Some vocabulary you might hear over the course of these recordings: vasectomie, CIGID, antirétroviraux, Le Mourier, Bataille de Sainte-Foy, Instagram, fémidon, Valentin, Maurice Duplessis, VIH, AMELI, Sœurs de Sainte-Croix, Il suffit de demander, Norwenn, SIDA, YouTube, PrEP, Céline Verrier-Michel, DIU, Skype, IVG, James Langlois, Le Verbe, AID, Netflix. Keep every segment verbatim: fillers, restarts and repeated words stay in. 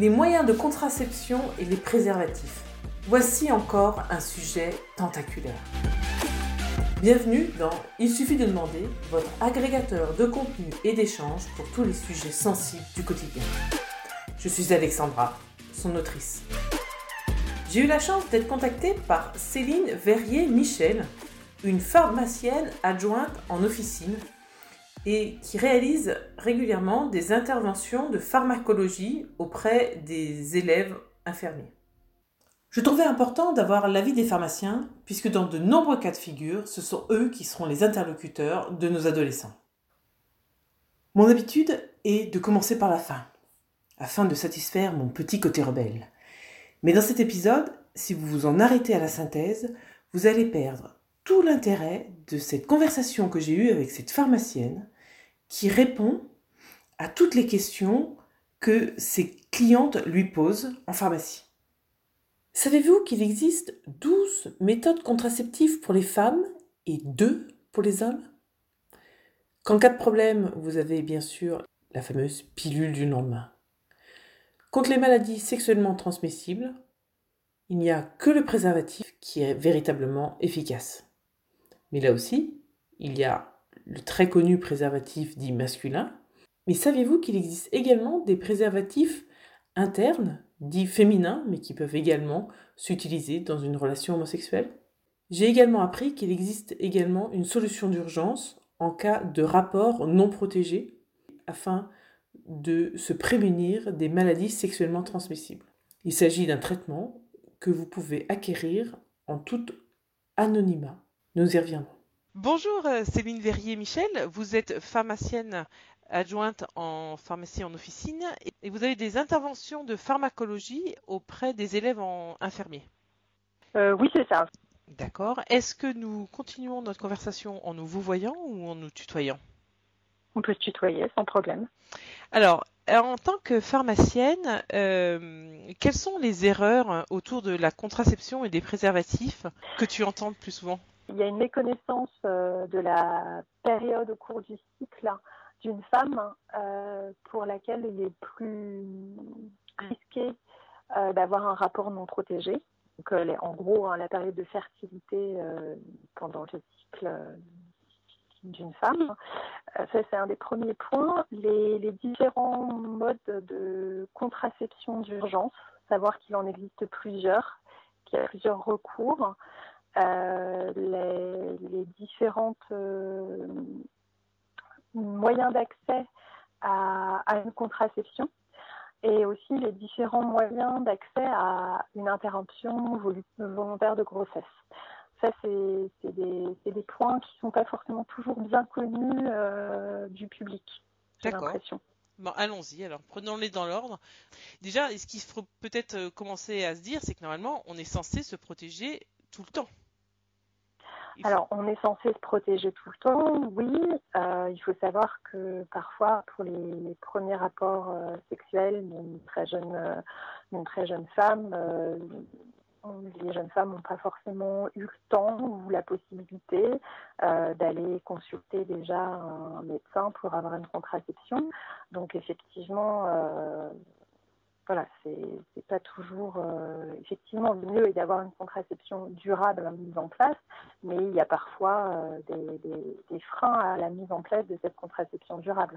les moyens de contraception et les préservatifs. Voici encore un sujet tentaculaire. Bienvenue dans Il suffit de demander, votre agrégateur de contenu et d'échange pour tous les sujets sensibles du quotidien. Je suis Alexandra, son autrice. J'ai eu la chance d'être contactée par Céline Verrier-Michel, une pharmacienne adjointe en officine et qui réalise régulièrement des interventions de pharmacologie auprès des élèves infirmiers. Je trouvais important d'avoir l'avis des pharmaciens, puisque dans de nombreux cas de figure, ce sont eux qui seront les interlocuteurs de nos adolescents. Mon habitude est de commencer par la fin, afin de satisfaire mon petit côté rebelle. Mais dans cet épisode, si vous vous en arrêtez à la synthèse, vous allez perdre tout l'intérêt de cette conversation que j'ai eue avec cette pharmacienne qui répond à toutes les questions que ses clientes lui posent en pharmacie. Savez-vous qu'il existe douze méthodes contraceptives pour les femmes et deux pour les hommes ? Qu'en cas de problème, vous avez bien sûr la fameuse pilule du lendemain. Contre les maladies sexuellement transmissibles, il n'y a que le préservatif qui est véritablement efficace. Mais là aussi, il y a le très connu préservatif dit masculin. Mais savez-vous qu'il existe également des préservatifs internes dits féminins, mais qui peuvent également s'utiliser dans une relation homosexuelle. J'ai également appris qu'il existe également une solution d'urgence en cas de rapport non protégé, afin de se prémunir des maladies sexuellement transmissibles. Il s'agit d'un traitement que vous pouvez acquérir en tout anonymat. Nous y reviendrons. Bonjour Céline Verrier-Michel, vous êtes pharmacienne adjointe en pharmacie en officine et vous avez des interventions de pharmacologie auprès des élèves en infirmiers. Euh, oui, c'est ça. D'accord. Est-ce que nous continuons notre conversation en nous vous voyant ou en nous tutoyant ? On peut se tutoyer sans problème. Alors, en tant que pharmacienne, euh, quelles sont les erreurs autour de la contraception et des préservatifs que tu entends le plus souvent ? Il y a une méconnaissance euh, de la période au cours du cycle d'une femme euh, pour laquelle il est plus risqué euh, d'avoir un rapport non protégé. Donc, euh, les, en gros, hein, la période de fertilité euh, pendant le cycle euh, d'une femme. Euh, ça, c'est un des premiers points. Les, les différents modes de contraception d'urgence, savoir qu'il en existe plusieurs, qu'il y a plusieurs recours. Euh, les, les différentes... Euh, moyens d'accès à, à une contraception et aussi les différents moyens d'accès à une interruption volontaire de grossesse. Ça, c'est, c'est, des, c'est des points qui ne sont pas forcément toujours bien connus euh, du public, j'ai D'accord. l'impression. Bon, allons-y, alors prenons-les dans l'ordre. Déjà, ce qu'il faut peut-être commencer à se dire, c'est que normalement, on est censé se protéger tout le temps. Alors, on est censé se protéger tout le temps, oui. Euh, il faut savoir que parfois, pour les, les premiers rapports euh, sexuels d'une très jeune, euh, d'une très jeune femme, euh, les jeunes femmes n'ont pas forcément eu le temps ou la possibilité euh, d'aller consulter déjà un médecin pour avoir une contraception. Donc, effectivement... Euh, Voilà, c'est, c'est pas toujours... Euh, effectivement, le mieux est d'avoir une contraception durable à la mise en place, mais il y a parfois euh, des, des, des freins à la mise en place de cette contraception durable,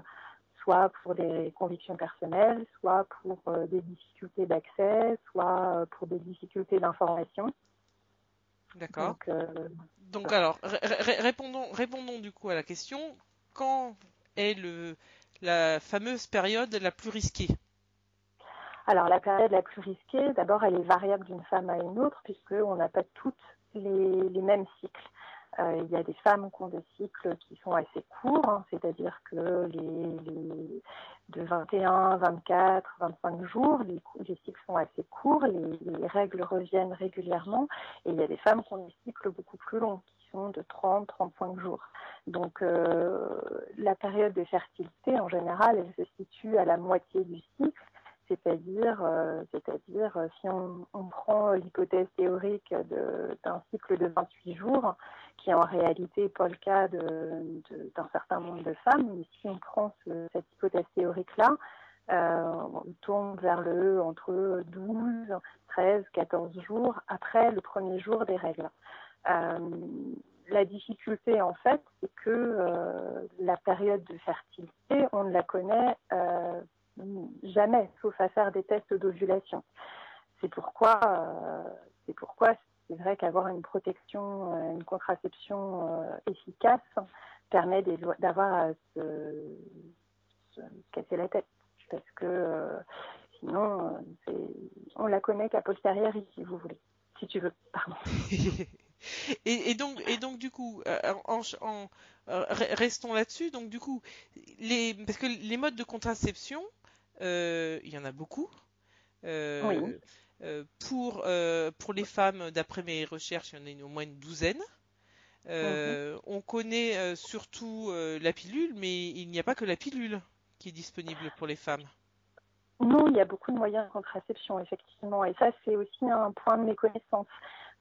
soit pour des convictions personnelles, soit pour euh, des difficultés d'accès, soit pour des difficultés d'information. D'accord. Donc, euh, Donc voilà. alors, r- r- répondons, répondons du coup à la question, quand est le, la fameuse période la plus risquée ? Alors, la période la plus risquée, d'abord, elle est variable d'une femme à une autre puisqu'on n'a pas toutes les, les mêmes cycles. Euh, il y a des femmes qui ont des cycles qui sont assez courts, hein, c'est-à-dire que les, les de vingt et un, vingt-quatre, vingt-cinq jours, les, les cycles sont assez courts, les, les règles reviennent régulièrement et il y a des femmes qui ont des cycles beaucoup plus longs, qui sont de trente, trente-cinq jours. Donc, euh, la période de fertilité, en général, elle se situe à la moitié du cycle. C'est-à-dire, euh, c'est-à-dire si on, on prend l'hypothèse théorique de, d'un cycle de vingt-huit jours, qui en réalité n'est pas le cas de, de, d'un certain nombre de femmes, mais si on prend ce, cette hypothèse théorique-là, euh, on tourne vers le entre douze, treize, quatorze jours après le premier jour des règles. Euh, la difficulté, en fait, c'est que euh, la période de fertilité, on ne la connaît euh, jamais, sauf à faire des tests d'ovulation. C'est pourquoi, euh, c'est pourquoi c'est vrai qu'avoir une protection, une contraception euh, efficace permet d'avoir à se, se casser la tête. Parce que euh, sinon, on la connaît qu'à posteriori, si vous voulez. Si tu veux, pardon. Et, et donc, et donc du coup, en, en, restons là-dessus. Donc du coup, les, parce que les modes de contraception, euh, il y en a beaucoup. Euh, oui. euh, pour euh, pour les femmes, d'après mes recherches, il y en a une, au moins une douzaine. Euh, mmh. On connaît euh, surtout euh, la pilule, mais il n'y a pas que la pilule qui est disponible pour les femmes. Non, il y a beaucoup de moyens de contraception, effectivement. Et ça, c'est aussi un point de méconnaissance.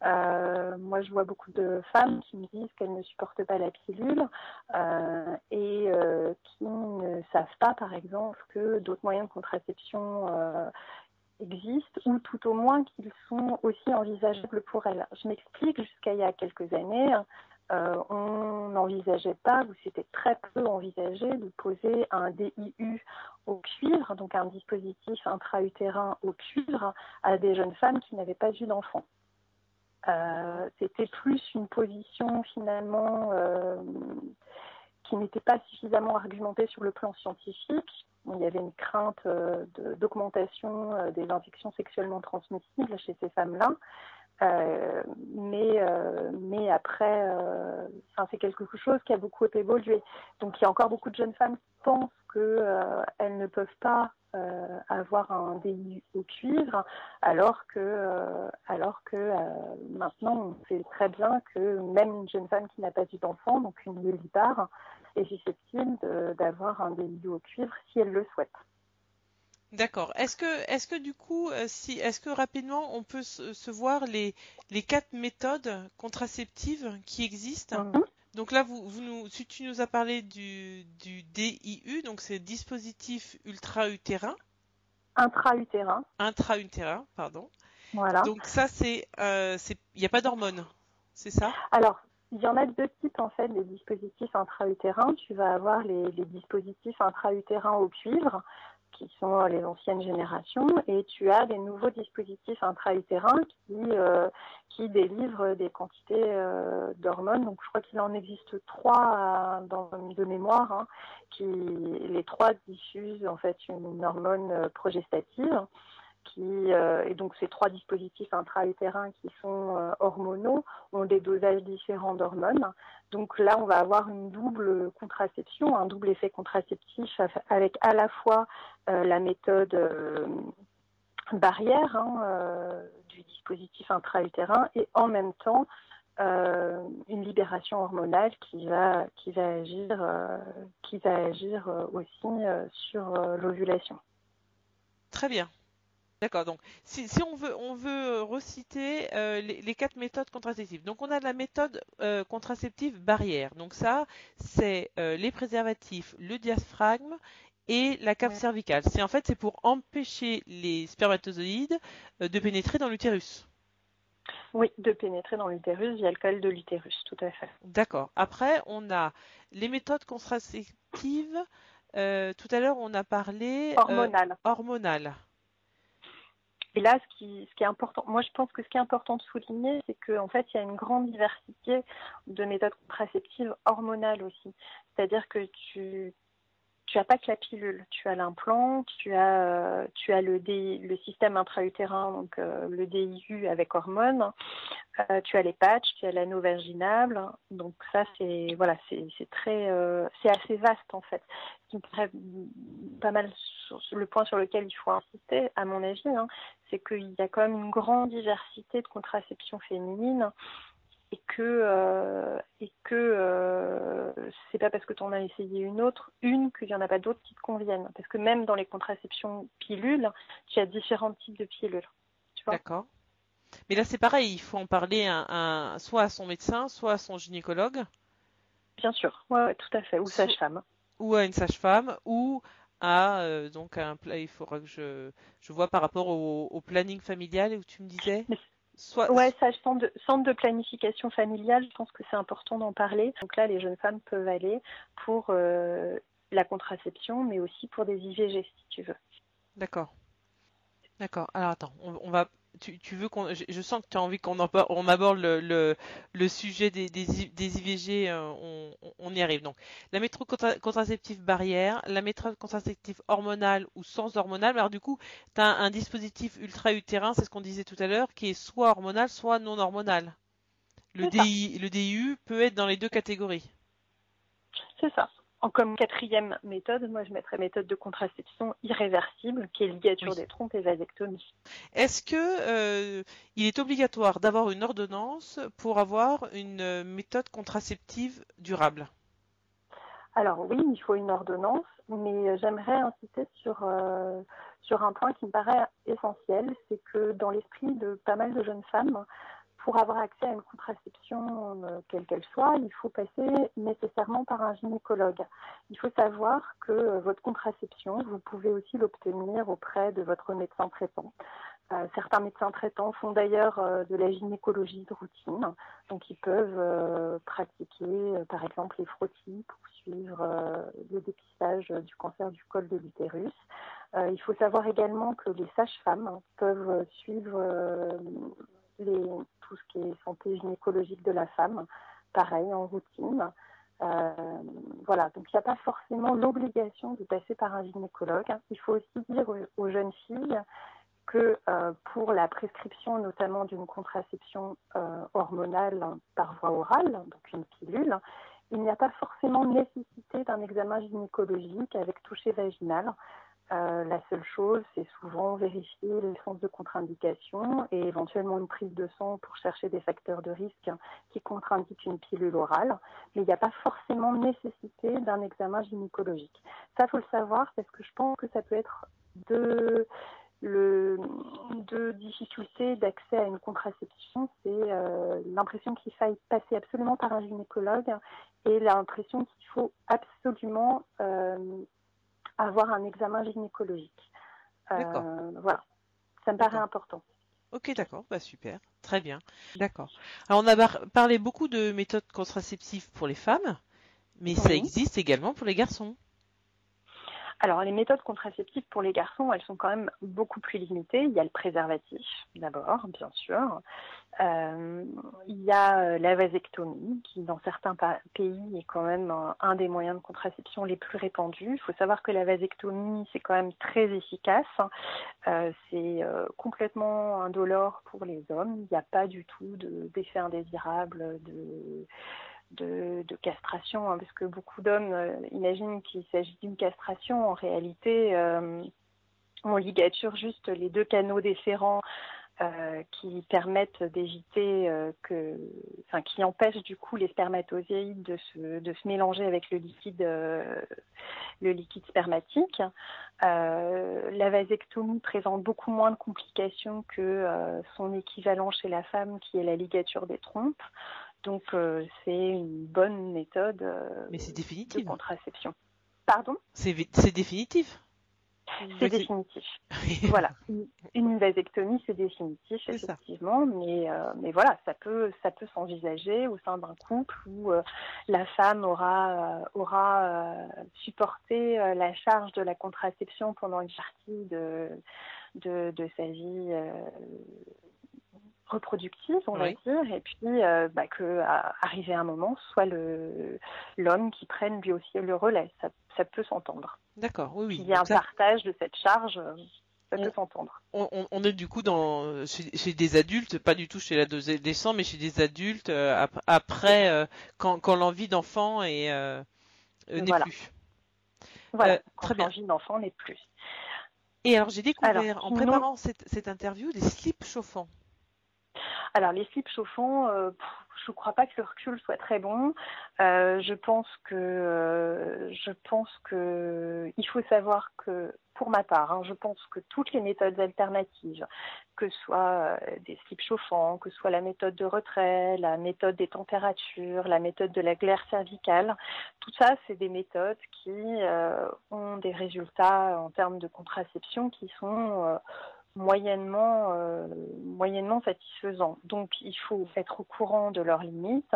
Euh, moi, je vois beaucoup de femmes qui me disent qu'elles ne supportent pas la pilule euh, et euh, qui ne savent pas, par exemple, que d'autres moyens de contraception euh, existent ou tout au moins qu'ils sont aussi envisageables pour elles. Je m'explique, jusqu'à il y a quelques années, euh, on n'envisageait pas, ou c'était très peu envisagé, de poser un D I U au cuivre, donc un dispositif intra-utérin au cuivre, à des jeunes femmes qui n'avaient pas eu d'enfants. Euh, c'était plus une position finalement euh, qui n'était pas suffisamment argumentée sur le plan scientifique. Il y avait une crainte euh, de, d'augmentation euh, des infections sexuellement transmissibles chez ces femmes-là. Euh, mais, euh, mais après, euh, enfin, c'est quelque chose qui a beaucoup évolué. Donc il y a encore beaucoup de jeunes femmes qui pensent qu'elles euh, ne peuvent pas Euh, avoir un D I U au cuivre, alors que, euh, alors que euh, maintenant on sait très bien que même une jeune femme qui n'a pas eu d'enfant, donc une lépare, est susceptible d'avoir un D I U au cuivre si elle le souhaite. D'accord. Est-ce que, est-ce que du coup, si, est-ce que rapidement on peut se, se voir les, les quatre méthodes contraceptives qui existent? Mm-hmm. Donc là, vous, vous nous, si tu nous as parlé du, du D I U, donc c'est dispositif ultra-utérin. Intra-utérin. Intra-utérin, pardon. Voilà. Donc ça, c'est, euh, c'est, il n'y a pas d'hormones, c'est ça? Alors, il y en a deux types, en fait, des dispositifs intra-utérins. Tu vas avoir les, les dispositifs intra-utérins au cuivre, qui sont les anciennes générations, et tu as des nouveaux dispositifs intra-utérins qui, euh, qui délivrent des quantités euh, d'hormones. Donc je crois qu'il en existe trois euh, dans, de mémoire, hein, qui les trois diffusent en fait une hormone euh, progestative. Qui, euh, et donc ces trois dispositifs intra-utérins qui sont euh, hormonaux ont des dosages différents d'hormones. Donc là, on va avoir une double contraception, un double effet contraceptif avec à la fois euh, la méthode euh, barrière hein, euh, du dispositif intra-utérin et en même temps euh, une libération hormonale qui va, qui va agir, euh, qui va agir euh, aussi euh, sur euh, l'ovulation. Très bien. D'accord, donc si, si on veut, on veut reciter euh, les, les quatre méthodes contraceptives. Donc on a la méthode euh, contraceptive barrière. Donc ça, c'est euh, les préservatifs, le diaphragme et la cape cervicale. C'est en fait c'est pour empêcher les spermatozoïdes euh, de pénétrer dans l'utérus. Oui, de pénétrer dans l'utérus via le col de l'utérus, tout à fait. D'accord. Après, on a les méthodes contraceptives. Euh, tout à l'heure, on a parlé hormonales. Euh, hormonales. Et là, ce qui, ce qui est important, moi je pense que ce qui est important de souligner, c'est qu'en fait, il y a une grande diversité de méthodes contraceptives hormonales aussi. C'est-à-dire que tu tu n'as pas que la pilule, tu as l'implant, tu as tu as le D, le système intra-utérin, donc euh, le D I U avec hormones, euh, tu as les patchs, tu as l'anneau vaginal. Donc ça, c'est voilà, c'est c'est très euh, c'est assez vaste en fait. C'est pas mal. Le point sur lequel il faut insister, à mon avis, hein, c'est qu'il y a quand même une grande diversité de contraception féminine et que euh, et que euh, c'est pas parce que tu en as essayé une autre, une qu'il n'y en a pas d'autres qui te conviennent. Parce que même dans les contraceptions pilules, tu as différents types de pilules. Tu vois ? D'accord. Mais là, c'est pareil, il faut en parler à, à, soit à son médecin, soit à son gynécologue. Bien sûr, ouais, ouais, tout à fait. Ou sage-femme. Ou à une sage-femme, ou à euh, donc à un pla... il faudra que je je vois par rapport au, au planning familial où tu me disais. Soit... Ouais, ça, centre de, centre de planification familiale, je pense que c'est important d'en parler. Donc là, les jeunes femmes peuvent aller pour euh, la contraception, mais aussi pour des I V G, si tu veux. D'accord. D'accord. Alors attends, on, on va. Tu, tu veux qu'on. Je, je sens que tu as envie qu'on en, on aborde le, le, le sujet des, des, des I V G. Euh, on, on y arrive. Donc, la méthode contra, contraceptive barrière, la méthode contraceptive hormonale ou sans hormonale. Alors du coup, tu as un, un dispositif ultra-utérin, c'est ce qu'on disait tout à l'heure, qui est soit hormonal, soit non hormonal. Le, D I, le D I U peut être dans les deux catégories. C'est ça. En comme quatrième méthode, moi je mettrais méthode de contraception irréversible, qui est ligature oui. des trompes et vasectomie. Est-ce que euh, il est obligatoire d'avoir une ordonnance pour avoir une méthode contraceptive durable? Alors oui, il faut une ordonnance, mais j'aimerais insister sur euh, sur un point qui me paraît essentiel, c'est que dans l'esprit de pas mal de jeunes femmes, pour avoir accès à une contraception, euh, quelle qu'elle soit, il faut passer nécessairement par un gynécologue. Il faut savoir que euh, votre contraception, vous pouvez aussi l'obtenir auprès de votre médecin traitant. Euh, certains médecins traitants font d'ailleurs euh, de la gynécologie de routine, donc ils peuvent euh, pratiquer euh, par exemple les frottis pour suivre euh, le dépistage du cancer du col de l'utérus. Euh, il faut savoir également que les sages-femmes peuvent suivre euh, les... tout ce qui est santé gynécologique de la femme, pareil, en routine. Euh, voilà, donc il n'y a pas forcément l'obligation de passer par un gynécologue. Il faut aussi dire aux, aux jeunes filles que euh, pour la prescription notamment d'une contraception euh, hormonale par voie orale, donc une pilule, il n'y a pas forcément nécessité d'un examen gynécologique avec toucher vaginal. Euh, la seule chose, c'est souvent vérifier l'absence de contre-indication et éventuellement une prise de sang pour chercher des facteurs de risque qui contre-indiquent une pilule orale. Mais il n'y a pas forcément nécessité d'un examen gynécologique. Ça, faut le savoir parce que je pense que ça peut être deux, le, deux difficultés d'accès à une contraception. C'est euh, l'impression qu'il faille passer absolument par un gynécologue et l'impression qu'il faut absolument... Euh, avoir un examen gynécologique. Euh, voilà, ça me paraît important. Ok, d'accord, bah super, très bien. D'accord. Alors on a parlé beaucoup de méthodes contraceptives pour les femmes, mais oui. ça existe également pour les garçons. Alors les méthodes contraceptives pour les garçons, elles sont quand même beaucoup plus limitées. Il y a le préservatif d'abord, bien sûr. Euh, il y a la vasectomie qui, dans certains pays, est quand même un, un des moyens de contraception les plus répandus. Il faut savoir que la vasectomie, c'est quand même très efficace. Euh, c'est euh, complètement indolore pour les hommes. Il n'y a pas du tout de, d'effet indésirable, de... De, de castration, hein, parce que beaucoup d'hommes euh, imaginent qu'il s'agit d'une castration. En réalité, euh, on ligature juste les deux canaux déférents euh, qui permettent d'éviter euh, que, enfin, qui empêchent du coup les spermatozoïdes de se de se mélanger avec le liquide euh, le liquide spermatique. Euh, la vasectomie présente beaucoup moins de complications que euh, son équivalent chez la femme, qui est la ligature des trompes. Donc, euh, c'est une bonne méthode euh, Mais c'est définitif. de contraception. Pardon ? C'est, c'est définitif. C'est définitif. Voilà. Une, une vasectomie, c'est définitif, c'est effectivement. Ça. Mais, euh, mais voilà, ça peut, ça peut s'envisager au sein d'un couple où euh, la femme aura, euh, aura euh, supporté euh, la charge de la contraception pendant une partie de, de, de sa vie euh, reproductive, on oui. va dire, et puis euh, bah, que à, arrivé à un moment, soit le l'homme qui prenne lui aussi le relais, ça, ça peut s'entendre. D'accord, oui, oui. Il y a donc un ça... partage de cette charge, ça on, peut s'entendre. On, on est du coup dans chez, chez des adultes, pas du tout chez l'adolescent, mais chez des adultes euh, ap, après euh, quand, quand l'envie d'enfant est euh, n'est voilà. plus. Voilà, euh, quand très bien. L'envie d'enfant n'est plus. Et alors j'ai découvert alors, en sinon... préparant cette, cette interview des slips chauffants. Alors, les slips chauffants, euh, pff, je ne crois pas que le recul soit très bon. Euh, je pense que, euh, je pense que, il faut savoir que pour ma part, hein, je pense que toutes les méthodes alternatives, que ce soit des slips chauffants, que ce soit la méthode de retrait, la méthode des températures, la méthode de la glaire cervicale, tout ça, c'est des méthodes qui euh, ont des résultats en termes de contraception qui sont euh, moyennement euh, moyennement satisfaisants. Donc, il faut être au courant de leurs limites,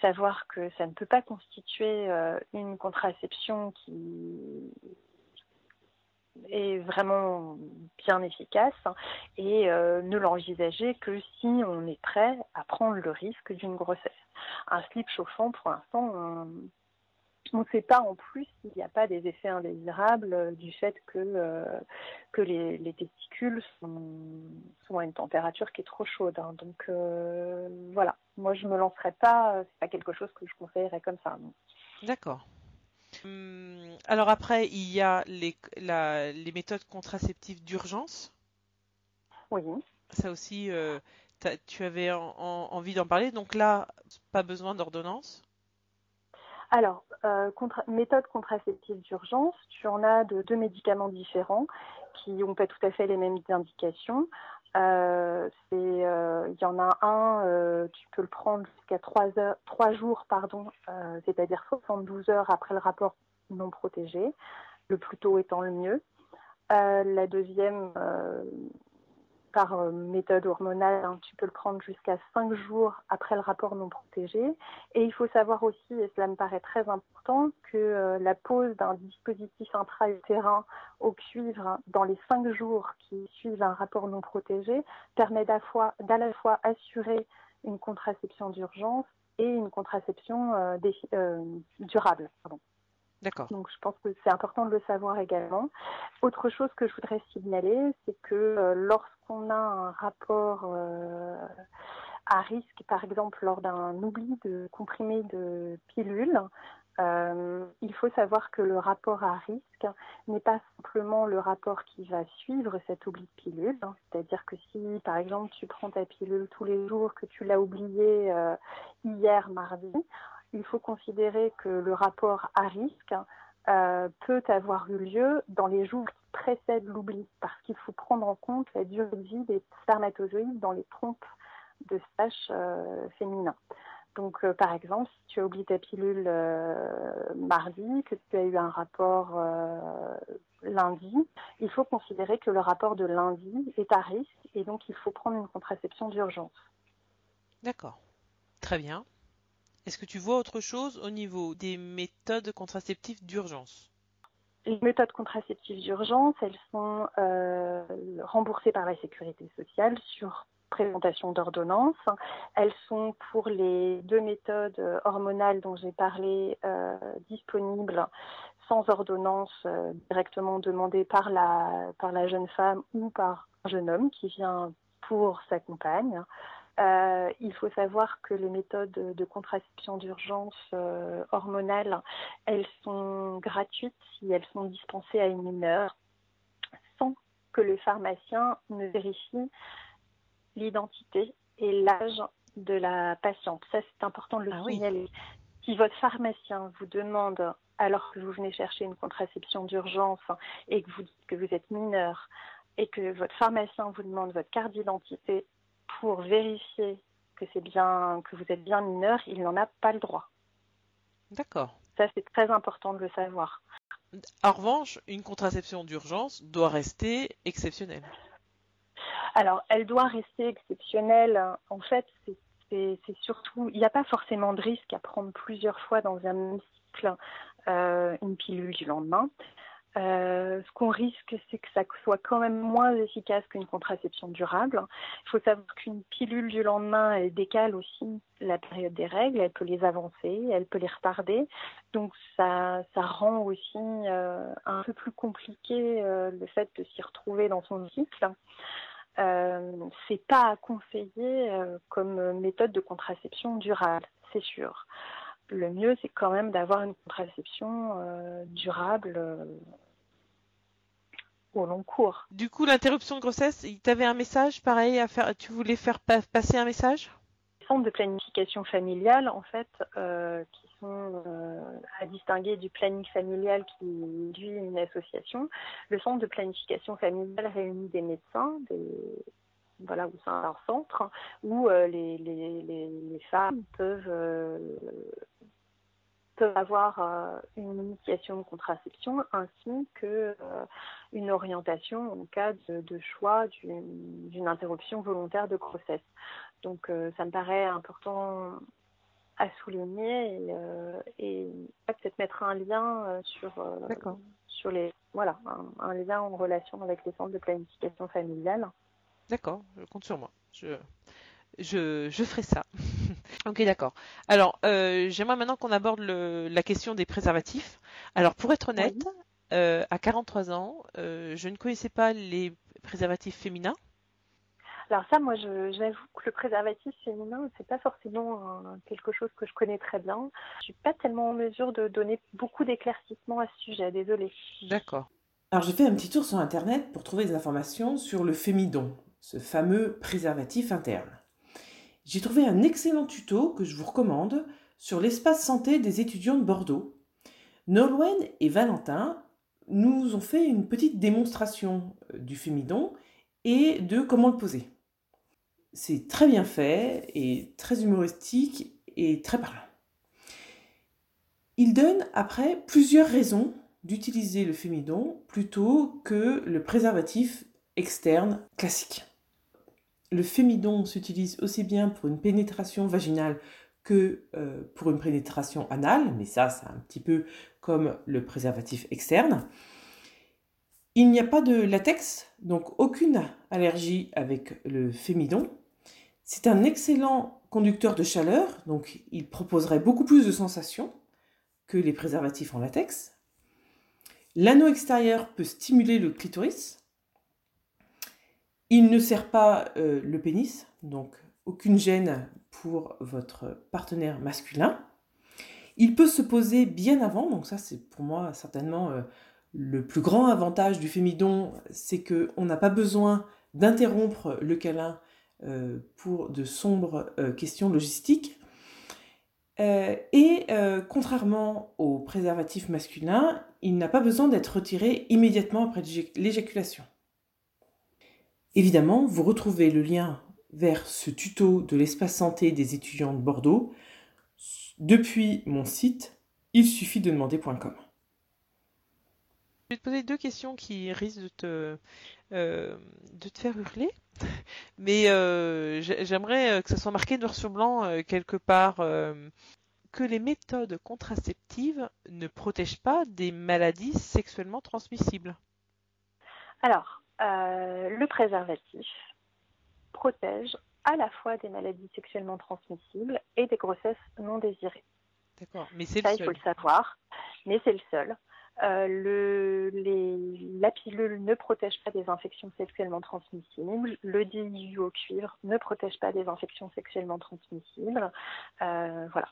savoir que ça ne peut pas constituer euh, une contraception qui est vraiment bien efficace et euh, ne l'envisager que si on est prêt à prendre le risque d'une grossesse. Un slip chauffant, pour l'instant, on ne sait pas en plus s'il n'y a pas des effets indésirables du fait que, euh, que les, les testicules sont, sont à une température qui est trop chaude. Hein. Donc euh, voilà, moi je ne me lancerai pas, c'est pas quelque chose que je conseillerais comme ça. Non. D'accord. Alors après, il y a les, la, les méthodes contraceptives d'urgence. Oui. Ça aussi, euh, tu avais en, en, envie d'en parler. Donc là, pas besoin d'ordonnance. Alors, euh, contra- méthode contraceptive d'urgence, tu en as de deux médicaments différents qui n'ont pas tout à fait les mêmes indications. Euh, c'est, euh, il y en a un, euh, tu peux le prendre jusqu'à trois heures, trois jours, pardon, euh, c'est-à-dire soixante-douze heures après le rapport non protégé, le plus tôt étant le mieux. Euh, la deuxième, euh, par euh, méthode hormonale, hein, tu peux le prendre jusqu'à cinq jours après le rapport non protégé. Et il faut savoir aussi, et cela me paraît très important, que euh, la pose d'un dispositif intra-utérin au cuivre hein, dans les cinq jours qui suivent un rapport non protégé permet d'à, fois, d'à la fois assurer une contraception d'urgence et une contraception euh, défi- euh, durable. Pardon. D'accord. Donc, je pense que c'est important de le savoir également. Autre chose que je voudrais signaler, c'est que euh, lorsqu'on a un rapport euh, à risque, par exemple lors d'un oubli de comprimé de pilule, euh, il faut savoir que le rapport à risque n'est pas simplement le rapport qui va suivre cet oubli de pilule. Hein. C'est-à-dire que si, par exemple, tu prends ta pilule tous les jours, que tu l'as oubliée euh, hier, mardi, il faut considérer que le rapport à risque euh, peut avoir eu lieu dans les jours qui précèdent l'oubli, parce qu'il faut prendre en compte la durée de vie des spermatozoïdes dans les trompes de stage euh, féminin. Donc, euh, par exemple, si tu as oublié ta pilule euh, mardi, que tu as eu un rapport euh, lundi, il faut considérer que le rapport de lundi est à risque et donc il faut prendre une contraception d'urgence. D'accord. Très bien. Est-ce que tu vois autre chose au niveau des méthodes contraceptives d'urgence ? Les méthodes contraceptives d'urgence, elles sont euh, remboursées par la Sécurité sociale sur présentation d'ordonnance. Elles sont pour les deux méthodes hormonales dont j'ai parlé euh, disponibles sans ordonnance euh, directement demandée par la, par la jeune femme ou par un jeune homme qui vient pour sa compagne. Euh, il faut savoir que les méthodes de contraception d'urgence euh, hormonale, elles sont gratuites si elles sont dispensées à une mineure, sans que le pharmacien ne vérifie l'identité et l'âge de la patiente. Ça, c'est important de le ah, signaler. Oui. Si votre pharmacien vous demande, alors que vous venez chercher une contraception d'urgence et que vous dites que vous êtes mineur et que votre pharmacien vous demande votre carte d'identité, pour vérifier que c'est bien, que vous êtes bien mineur, il n'en a pas le droit. D'accord. Ça, c'est très important de le savoir. En revanche, une contraception d'urgence doit rester exceptionnelle. Alors, elle doit rester exceptionnelle. En fait, c'est, c'est, c'est surtout, il n'y a pas forcément de risque à prendre plusieurs fois dans un même cycle euh, une pilule du lendemain. Euh, ce qu'on risque, c'est que ça soit quand même moins efficace qu'une contraception durable. Il faut savoir qu'une pilule du lendemain, elle décale aussi la période des règles, elle peut les avancer, elle peut les retarder. Donc ça, ça rend aussi euh, un peu plus compliqué euh, le fait de s'y retrouver dans son cycle. Euh, c'est pas à conseiller euh, comme méthode de contraception durable, c'est sûr. Le mieux, c'est quand même d'avoir une contraception euh, durable euh, au long cours. Du coup, l'interruption de grossesse, tu avais un message pareil à faire, tu voulais faire pa- passer un message ? formes de planification familiale, en fait, euh, qui sont euh, à distinguer du planning familial qui lui est une association. Le centre de planification familiale réunit des médecins, des voilà, au sein d'un centre, où euh, les, les, les, les femmes peuvent, euh, peuvent avoir euh, une initiation de contraception ainsi que euh, une orientation en cas de, de choix d'une, d'une interruption volontaire de grossesse. Donc euh, ça me paraît important à souligner et, euh, et peut-être mettre un lien sur, euh, sur les voilà un, un lien en relation avec les centres de planification familiale. D'accord, je compte sur moi. Je, je, je ferai ça. Ok, d'accord. Alors, euh, j'aimerais maintenant qu'on aborde le, la question des préservatifs. Alors, pour être honnête, oui. euh, à quarante-trois ans, euh, je ne connaissais pas les préservatifs féminins. Alors ça, moi, je, j'avoue que le préservatif féminin, c'est pas forcément un, quelque chose que je connais très bien. Je suis pas tellement en mesure de donner beaucoup d'éclaircissements à ce sujet. Désolée. D'accord. Alors, j'ai fait un petit tour sur Internet pour trouver des informations sur le fémidon, ce fameux préservatif interne. J'ai trouvé un excellent tuto que je vous recommande sur l'espace santé des étudiants de Bordeaux. Norwenn et Valentin nous ont fait une petite démonstration du fémidon et de comment le poser. C'est très bien fait et très humoristique et très parlant. Ils donnent après plusieurs raisons d'utiliser le fémidon plutôt que le préservatif externe classique. Le fémidon s'utilise aussi bien pour une pénétration vaginale que euh, pour une pénétration anale, mais ça, c'est un petit peu comme le préservatif externe. Il n'y a pas de latex, donc aucune allergie avec le fémidon. C'est un excellent conducteur de chaleur, donc il proposerait beaucoup plus de sensations que les préservatifs en latex. L'anneau extérieur peut stimuler le clitoris. Il ne serre pas euh, le pénis, donc aucune gêne pour votre partenaire masculin. Il peut se poser bien avant, donc ça c'est pour moi certainement euh, le plus grand avantage du fémidon, c'est qu'on n'a pas besoin d'interrompre le câlin euh, pour de sombres euh, questions logistiques. Euh, et euh, contrairement au préservatif masculin, il n'a pas besoin d'être retiré immédiatement après l'éjaculation. Évidemment, vous retrouvez le lien vers ce tuto de l'espace santé des étudiants de Bordeaux depuis mon site il suffit de demander point com. Je vais te poser deux questions qui risquent de te, euh, de te faire hurler, mais euh, j'aimerais que ça soit marqué noir sur blanc euh, quelque part euh, que les méthodes contraceptives ne protègent pas des maladies sexuellement transmissibles. Alors, Euh, le préservatif protège à la fois des maladies sexuellement transmissibles et des grossesses non désirées. D'accord, mais c'est ça, le seul. Il faut le savoir, mais c'est le seul. Euh, le, les, la pilule ne protège pas des infections sexuellement transmissibles. Le D I U au cuivre ne protège pas des infections sexuellement transmissibles. Euh, voilà.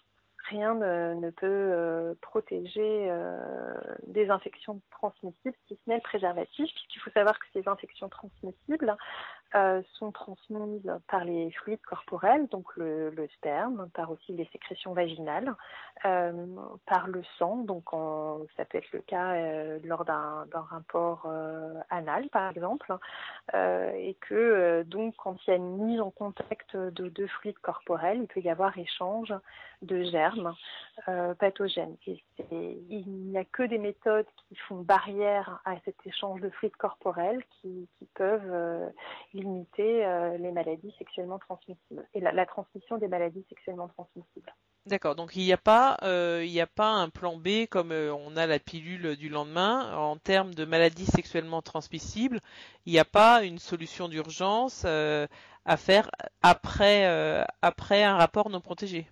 Rien ne, ne peut euh, protéger euh, des infections transmissibles, si ce n'est le préservatif, puisqu'il faut savoir que ces infections transmissibles euh, sont transmises par les fluides corporels, donc le, le sperme, par aussi les sécrétions vaginales, euh, par le sang, donc en, ça peut être le cas euh, lors d'un, d'un rapport euh, anal, par exemple, euh, et que euh, donc quand il y a une mise en contact de deux fluides corporels, il peut y avoir échange de germes Euh, pathogènes. Et il n'y a que des méthodes qui font barrière à cet échange de fluides corporels qui, qui peuvent euh, limiter euh, les maladies sexuellement transmissibles et la, la transmission des maladies sexuellement transmissibles. D'accord, donc il n'y a pas, euh, il n'y a pas un plan B comme euh, on a la pilule du lendemain. En termes de maladies sexuellement transmissibles, il n'y a pas une solution d'urgence euh, à faire après, euh, après un rapport non protégé.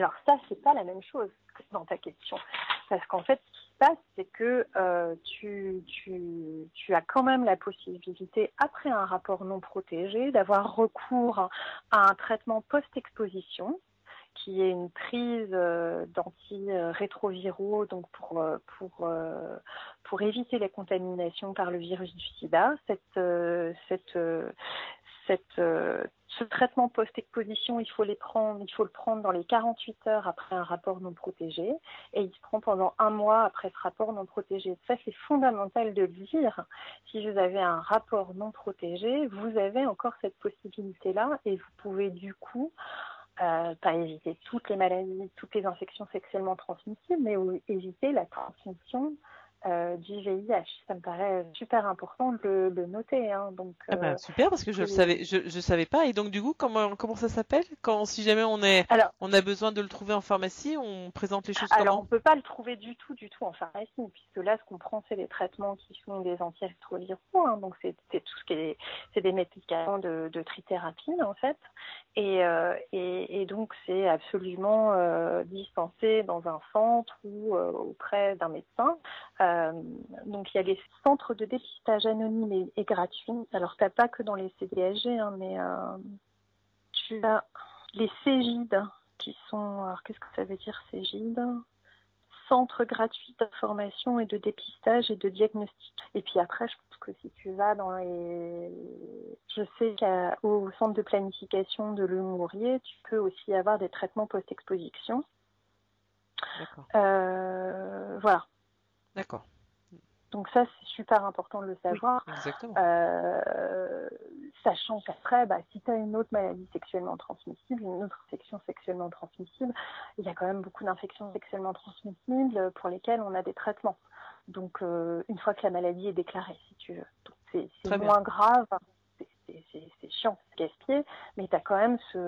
Alors ça, c'est pas la même chose dans ta question, parce qu'en fait, ce qui se passe, c'est que euh, tu, tu, tu as quand même la possibilité, après un rapport non protégé, d'avoir recours à un traitement post-exposition, qui est une prise euh, d'antirétroviraux, donc pour euh, pour euh, pour éviter les contaminations par le virus du SIDA. Cette euh, cette euh, cette euh, Ce traitement post-exposition, il faut les prendre, il faut le prendre dans les quarante-huit heures après un rapport non protégé et il se prend pendant un mois après ce rapport non protégé. Ça, c'est fondamental de le dire. Si vous avez un rapport non protégé, vous avez encore cette possibilité-là et vous pouvez du coup euh, pas éviter toutes les maladies, toutes les infections sexuellement transmissibles, mais éviter la transmission Euh, du V I H. Ça me paraît super important de le, de noter. Hein. Donc, euh, ah bah, super, parce que je ne savais, je, je savais pas. Et donc, du coup, comment, comment ça s'appelle quand, si jamais on, est, alors, on a besoin de le trouver en pharmacie, on présente les choses alors, comment? Alors, on ne peut pas le trouver du tout, du tout en pharmacie, puisque là, ce qu'on prend, c'est des traitements qui sont des antirétroviraux. Hein. Donc, c'est tout ce qui est, c'est des médicaments de, de trithérapie, en fait. Et, euh, et, et donc, c'est absolument euh, dispensé dans un centre ou euh, auprès d'un médecin. Euh, Donc, il y a les centres de dépistage anonymes et, et gratuits. Alors, tu n'as pas que dans les C D A G, hein, mais euh, tu as les C I G I D qui sont... Alors, qu'est-ce que ça veut dire C I G I D ? Centre gratuit d'information et de dépistage et de diagnostic. Et puis après, je pense que si tu vas dans les... Je sais qu'au centre de planification de Le Mourier, tu peux aussi avoir des traitements post-exposition. D'accord. Euh, voilà. D'accord. Donc ça, c'est super important de le savoir. Oui, exactement. Euh, sachant qu'après, bah, si tu as une autre maladie sexuellement transmissible, une autre infection sexuellement transmissible, il y a quand même beaucoup d'infections sexuellement transmissibles pour lesquelles on a des traitements. Donc euh, une fois que la maladie est déclarée, si tu veux. C'est moins grave, c'est chiant, c'est gaspillé, mais tu as quand même ce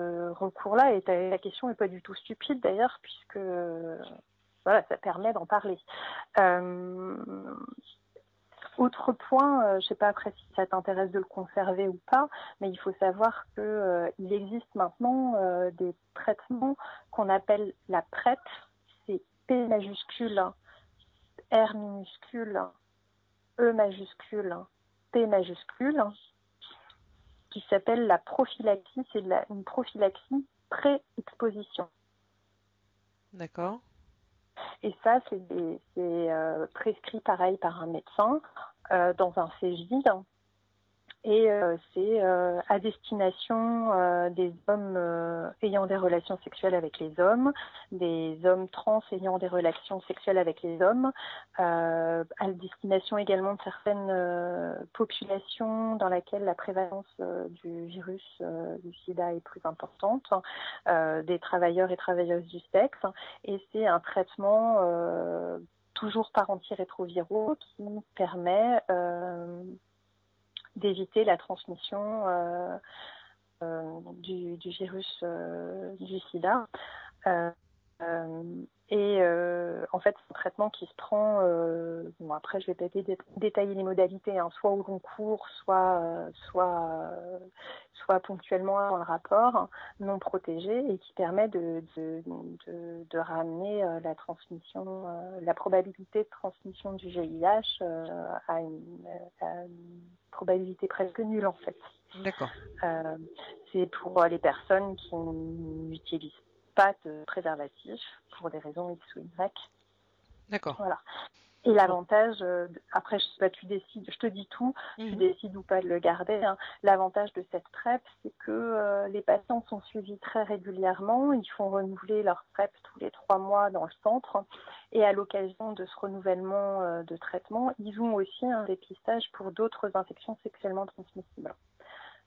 recours-là et la question n'est pas du tout stupide d'ailleurs, puisque... Voilà, ça permet d'en parler. Euh, autre point, euh, je ne sais pas après si ça t'intéresse de le conserver ou pas, mais il faut savoir que euh, il existe maintenant euh, des traitements qu'on appelle la PrEP, c'est P majuscule, R minuscule, E majuscule, P majuscule, qui s'appelle la prophylaxie, c'est une prophylaxie pré-exposition. D'accord. Et ça, c'est euh, prescrit pareil par un médecin euh, dans un C I G I D. Et euh, c'est euh, à destination euh, des hommes euh, ayant des relations sexuelles avec les hommes, des hommes trans ayant des relations sexuelles avec les hommes, euh, à destination également de certaines euh, populations dans laquelle la prévalence euh, du virus euh, du sida est plus importante, euh, des travailleurs et travailleuses du sexe. Et c'est un traitement euh, toujours par antirétroviraux qui permet... Euh, d'éviter la transmission euh, euh, du, du virus euh, du sida. Euh, euh, et euh, en fait, c'est un traitement qui se prend, euh, bon après je vais peut-être dé détailler les modalités, hein, soit au long cours, soit, euh, soit, euh, soit ponctuellement dans le rapport, non protégé, et qui permet de, de, de, de ramener euh, la transmission, euh, la probabilité de transmission du V I H euh, à une... À une probabilité presque nulle en fait. D'accord. Euh, c'est pour les personnes qui n'utilisent pas de préservatif pour des raisons X ou Y. D'accord. Voilà. Et l'avantage, euh, après je sais pas, tu décides, je te dis tout, mm-hmm. tu décides ou pas de le garder. Hein. L'avantage de cette PrEP, c'est que euh, les patients sont suivis très régulièrement, ils font renouveler leur PrEP tous les trois mois dans le centre, et à l'occasion de ce renouvellement euh, de traitement, ils ont aussi un dépistage pour d'autres infections sexuellement transmissibles.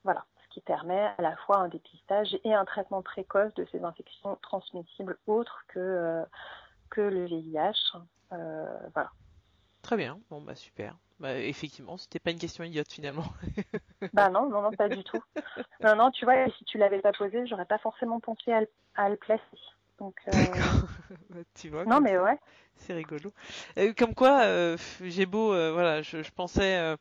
Voilà, ce qui permet à la fois un dépistage et un traitement précoce de ces infections transmissibles autres que, euh, que le V I H. Euh, voilà. Très bien, bon bah super. Bah, effectivement, c'était pas une question idiote finalement. Bah non, non, non, pas du tout. Non, non, tu vois, si tu l'avais pas posé, j'aurais pas forcément pensé à le, à le placer. Donc, euh... bah, tu vois. Non mais ça. Ouais. C'est rigolo. Euh, comme quoi, euh, j'ai beau, euh, voilà, je, je pensais. Euh...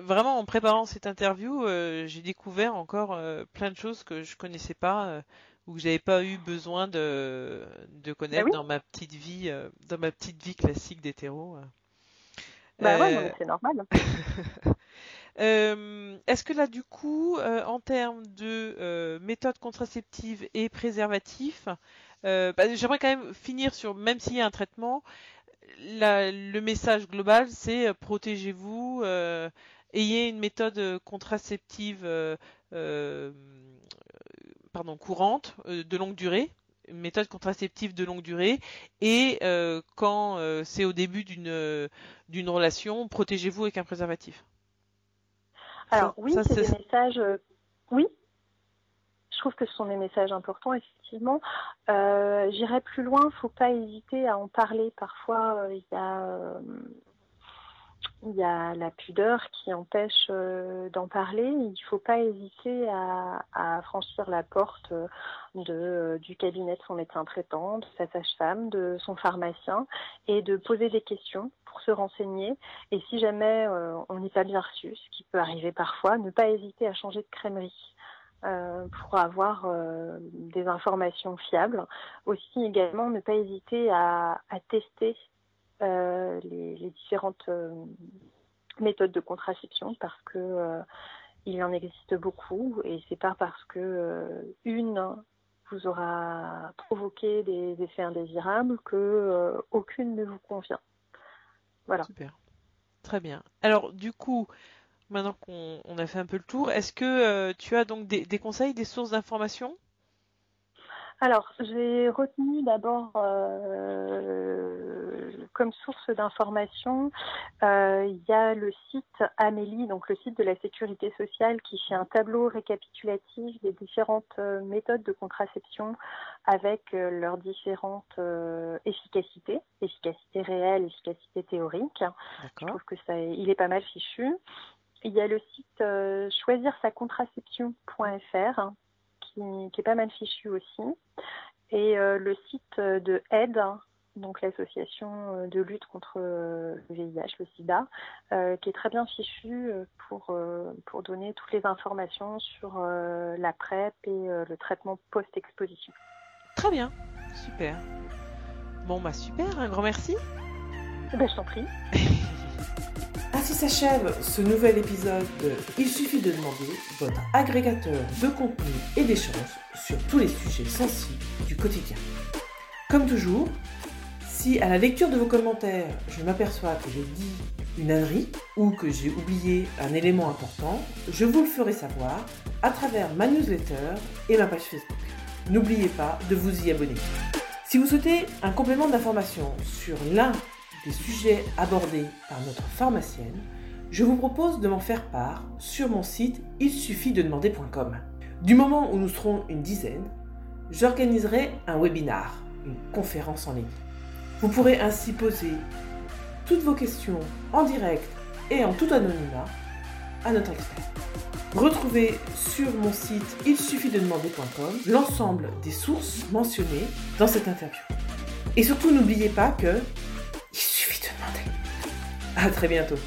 Vraiment, en préparant cette interview, euh, j'ai découvert encore euh, plein de choses que je connaissais pas euh, ou que j'avais pas eu besoin de, de connaître. Ben oui. Dans ma petite vie, euh, dans ma petite vie classique d'hétéro. Bah ben euh... ouais, c'est normal. euh, Est-ce que là, du coup, euh, en termes de euh, méthodes contraceptives et préservatifs, euh, bah, j'aimerais quand même finir sur, même s'il y a un traitement. La, le message global, c'est euh, protégez-vous, euh, ayez une méthode contraceptive euh, euh, pardon, courante euh, de longue durée, une méthode contraceptive de longue durée, et euh, quand euh, c'est au début d'une euh, d'une relation, protégez-vous avec un préservatif. Alors oui, ça, c'est des messages. Euh, oui, je trouve que ce sont des messages importants, effectivement. Euh, J'irai plus loin, faut pas hésiter à en parler. Parfois, il euh, y a euh, il y a la pudeur qui empêche euh, d'en parler. Il ne faut pas hésiter à, à franchir la porte euh, de, euh, du cabinet de son médecin traitant, de sa sage-femme, de son pharmacien, et de poser des questions pour se renseigner. Et si jamais euh, on n'est pas bien reçu, ce qui peut arriver parfois, ne pas hésiter à changer de crèmerie euh, pour avoir euh, des informations fiables. Aussi également, ne pas hésiter à, à tester Euh, les, les différentes euh, méthodes de contraception, parce que euh, il en existe beaucoup, et c'est pas parce que euh, une vous aura provoqué des effets indésirables que euh, aucune ne vous convient. Voilà. Super. Très bien. Alors du coup, maintenant qu'on on a fait un peu le tour, est-ce que euh, tu as donc des, des conseils, des sources d'informations? Alors, j'ai retenu d'abord euh, comme source d'information, euh, il y a le site AMELI, donc le site de la Sécurité sociale, qui fait un tableau récapitulatif des différentes méthodes de contraception avec euh, leurs différentes euh, efficacités, efficacité réelle, efficacité théorique. Je trouve que ça, il est pas mal fichu. Il y a le site euh, choisir sa contraception point F R. Qui, qui est pas mal fichu aussi, et euh, le site de A I D, donc l'association de lutte contre le V I H, le SIDA, euh, qui est très bien fichu pour, euh, pour donner toutes les informations sur euh, la PrEP et euh, le traitement post-exposition. Très bien, super. Bon bah super, un grand merci. Ben, je t'en prie. Ainsi s'achève ce nouvel épisode de Il suffit de demander, votre agrégateur de contenu et d'échange sur tous les sujets sensibles du quotidien. Comme toujours, si à la lecture de vos commentaires, je m'aperçois que j'ai dit une ânerie ou que j'ai oublié un élément important, je vous le ferai savoir à travers ma newsletter et ma page Facebook. N'oubliez pas de vous y abonner. Si vous souhaitez un complément d'information sur l'un des sujets abordés par notre pharmacienne, je vous propose de m'en faire part sur mon site il suffit de demander point com. Du moment où nous serons une dizaine, j'organiserai un webinar, une conférence en ligne. Vous pourrez ainsi poser toutes vos questions en direct et en tout anonymat à notre expert. Retrouvez sur mon site il suffit de demander point com l'ensemble des sources mentionnées dans cette interview. Et surtout, n'oubliez pas que... À très bientôt.